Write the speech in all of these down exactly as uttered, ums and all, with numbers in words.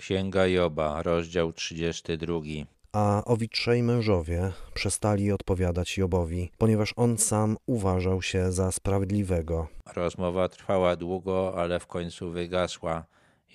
Księga Joba, rozdział trzydziesty drugi. A owi trzej mężowie przestali odpowiadać Jobowi, ponieważ on sam uważał się za sprawiedliwego. Rozmowa trwała długo, ale w końcu wygasła.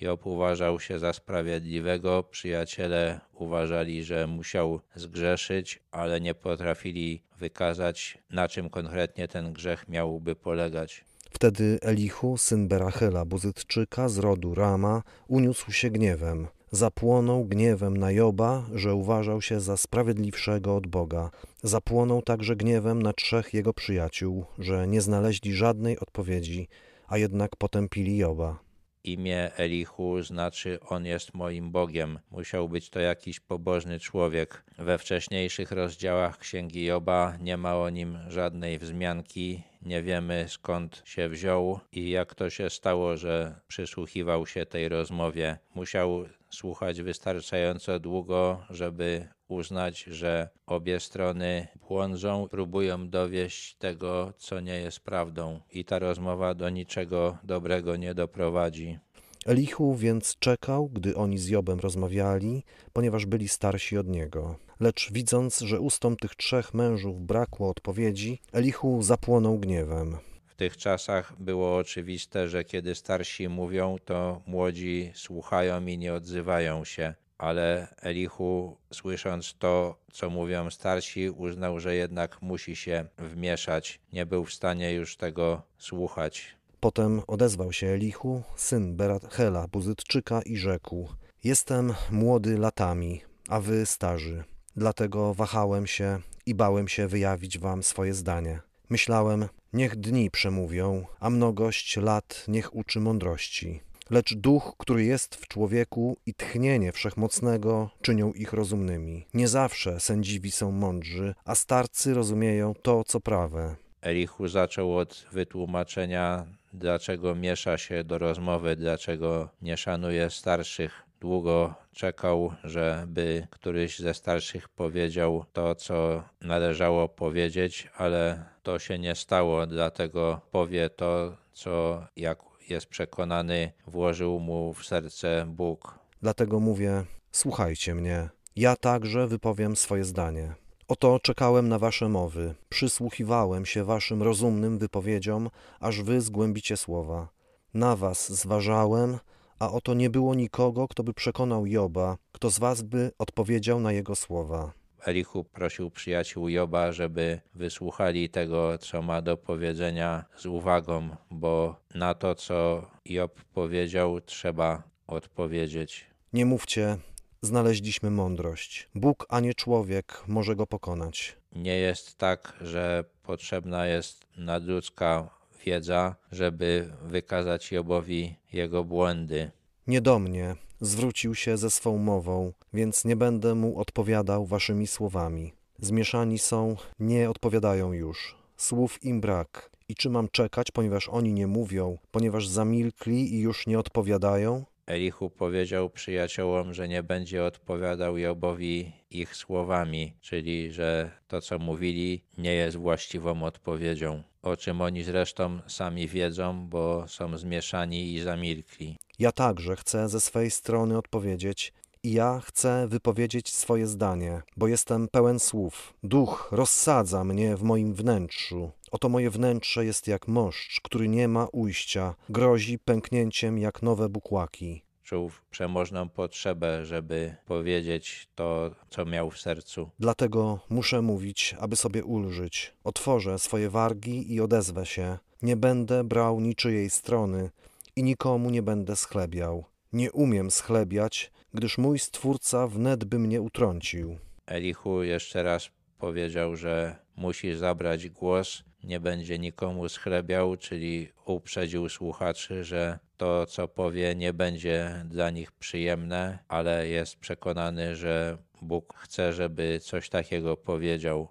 Job uważał się za sprawiedliwego, przyjaciele uważali, że musiał zgrzeszyć, ale nie potrafili wykazać, na czym konkretnie ten grzech miałby polegać. Wtedy Elihu, syn Berachela, Buzytczyka z rodu Rama, uniósł się gniewem. Zapłonął gniewem na Joba, że uważał się za sprawiedliwszego od Boga. Zapłonął także gniewem na trzech jego przyjaciół, że nie znaleźli żadnej odpowiedzi, a jednak potępili Joba. Imię Elihu znaczy on jest moim Bogiem. Musiał być to jakiś pobożny człowiek. We wcześniejszych rozdziałach Księgi Joba nie ma o nim żadnej wzmianki. Nie wiemy, skąd się wziął i jak to się stało, że przysłuchiwał się tej rozmowie. Musiał słuchać wystarczająco długo, żeby uznać, że obie strony błądzą, próbują dowieść tego, co nie jest prawdą, i ta rozmowa do niczego dobrego nie doprowadzi. Elihu więc czekał, gdy oni z Jobem rozmawiali, ponieważ byli starsi od niego. Lecz widząc, że ustom tych trzech mężów brakło odpowiedzi, Elihu zapłonął gniewem. W tych czasach było oczywiste, że kiedy starsi mówią, to młodzi słuchają i nie odzywają się. Ale Elihu, słysząc to, co mówią starsi, uznał, że jednak musi się wmieszać. Nie był w stanie już tego słuchać. Potem odezwał się Elihu, syn Berachela, Buzytczyka, i rzekł: Jestem młody latami, a wy starzy. Dlatego wahałem się i bałem się wyjawić wam swoje zdanie. Myślałem, niech dni przemówią, a mnogość lat niech uczy mądrości. Lecz duch, który jest w człowieku, i tchnienie wszechmocnego czynią ich rozumnymi. Nie zawsze sędziwi są mądrzy, a starcy rozumieją to, co prawe. Elihu zaczął od wytłumaczenia, dlaczego miesza się do rozmowy, dlaczego nie szanuje starszych. Długo czekał, żeby któryś ze starszych powiedział to, co należało powiedzieć, ale to się nie stało, dlatego powie to, co, jak jest przekonany, włożył mu w serce Bóg. Dlatego mówię: słuchajcie mnie, ja także wypowiem swoje zdanie. Oto czekałem na wasze mowy, przysłuchiwałem się waszym rozumnym wypowiedziom, aż wy zgłębicie słowa. Na was zważałem, a oto nie było nikogo, kto by przekonał Joba, kto z was by odpowiedział na jego słowa. Elihu prosił przyjaciół Joba, żeby wysłuchali tego, co ma do powiedzenia, z uwagą, bo na to, co Job powiedział, trzeba odpowiedzieć. Nie mówcie: znaleźliśmy mądrość. Bóg, a nie człowiek, może go pokonać. Nie jest tak, że potrzebna jest nadludzka wiedza, żeby wykazać Jobowi jego błędy. Nie do mnie zwrócił się ze swą mową, więc nie będę mu odpowiadał waszymi słowami. Zmieszani są, nie odpowiadają już. Słów im brak. I czy mam czekać, ponieważ oni nie mówią, ponieważ zamilkli i już nie odpowiadają? Elihu powiedział przyjaciołom, że nie będzie odpowiadał Jobowi ich słowami, czyli że to, co mówili, nie jest właściwą odpowiedzią, o czym oni zresztą sami wiedzą, bo są zmieszani i zamilkli. Ja także chcę ze swej strony odpowiedzieć i ja chcę wypowiedzieć swoje zdanie, bo jestem pełen słów. Duch rozsadza mnie w moim wnętrzu. Oto moje wnętrze jest jak moszcz, który nie ma ujścia, grozi pęknięciem jak nowe bukłaki. Czuł przemożną potrzebę, żeby powiedzieć to, co miał w sercu. Dlatego muszę mówić, aby sobie ulżyć. Otworzę swoje wargi i odezwę się. Nie będę brał niczyjej strony i nikomu nie będę schlebiał. Nie umiem schlebiać, gdyż mój Stwórca wnet by mnie utrącił. Elihu jeszcze raz powiedział, że musi zabrać głos, nie będzie nikomu schlebiał, czyli uprzedził słuchaczy, że to, co powie, nie będzie dla nich przyjemne, ale jest przekonany, że Bóg chce, żeby coś takiego powiedział.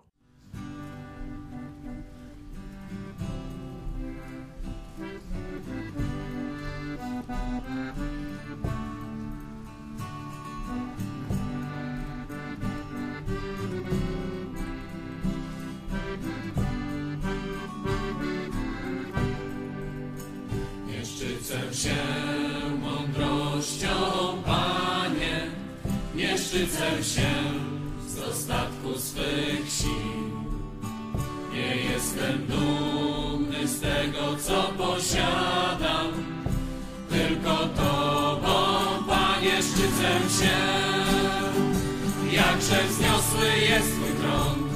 Szczycę się mądrością Pani. szczycę się z dostatku swych sił. Nie jestem dumny z tego, co posiadam, tylko Tobą, Panie, szczycę się. Jakże wzniosły jest Twój tron,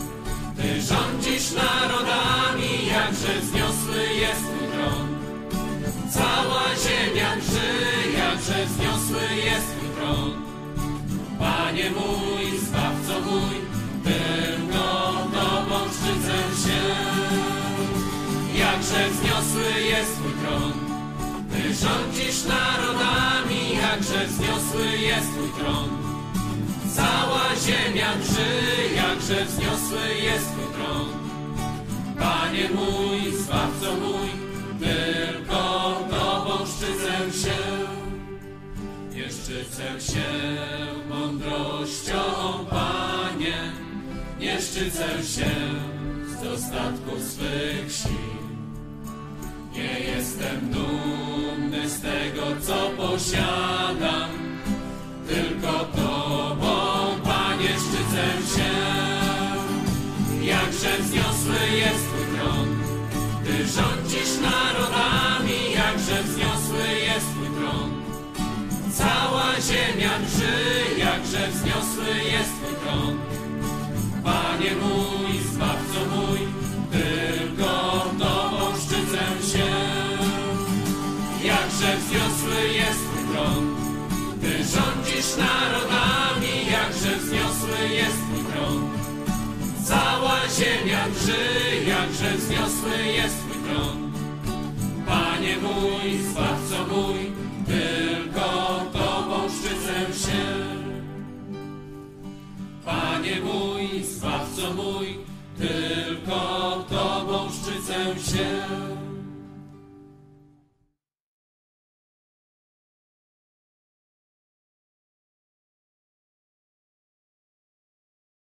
Ty rządzisz narodami, jakże wzniosły jest Twój tron. Cała ziemia grzy, jakże wzniosły jest Twój tron. Panie mój, Zbawco mój, tylko Tobą szczycę się. Jakże wzniosły jest Twój tron, Ty rządzisz narodami, jakże wzniosły jest Twój tron. Cała ziemia grzy, jakże wzniosły jest Twój tron. Panie mój, Zbawco mój, tylko Tobą szczycę się. Nie szczycę się mądrością, Panie, nie szczycę się z dostatku swych sił. Nie jestem dumny z tego, co posiadam, tylko Tobą, Panie, szczycę się. Jakże wzniosły jest Twój tron, Ty rządzisz narodami, jakże wzniosły jest Twój tron. Cała ziemia drży, jakże wzniosły jest Twój tron. Panie mój, Zbawco mój, tylko Tobą szczycę się. Jakże wzniosły jest Twój tron, Ty rządzisz narodami, jakże wzniosły jest Twój tron. Cała ziemia drży, jakże wzniosły jest Twój tron. Panie mój, Zbawco mój, tylko Tobą szczycę się. Panie mój, Zbawco mój, tylko Tobą szczycę się.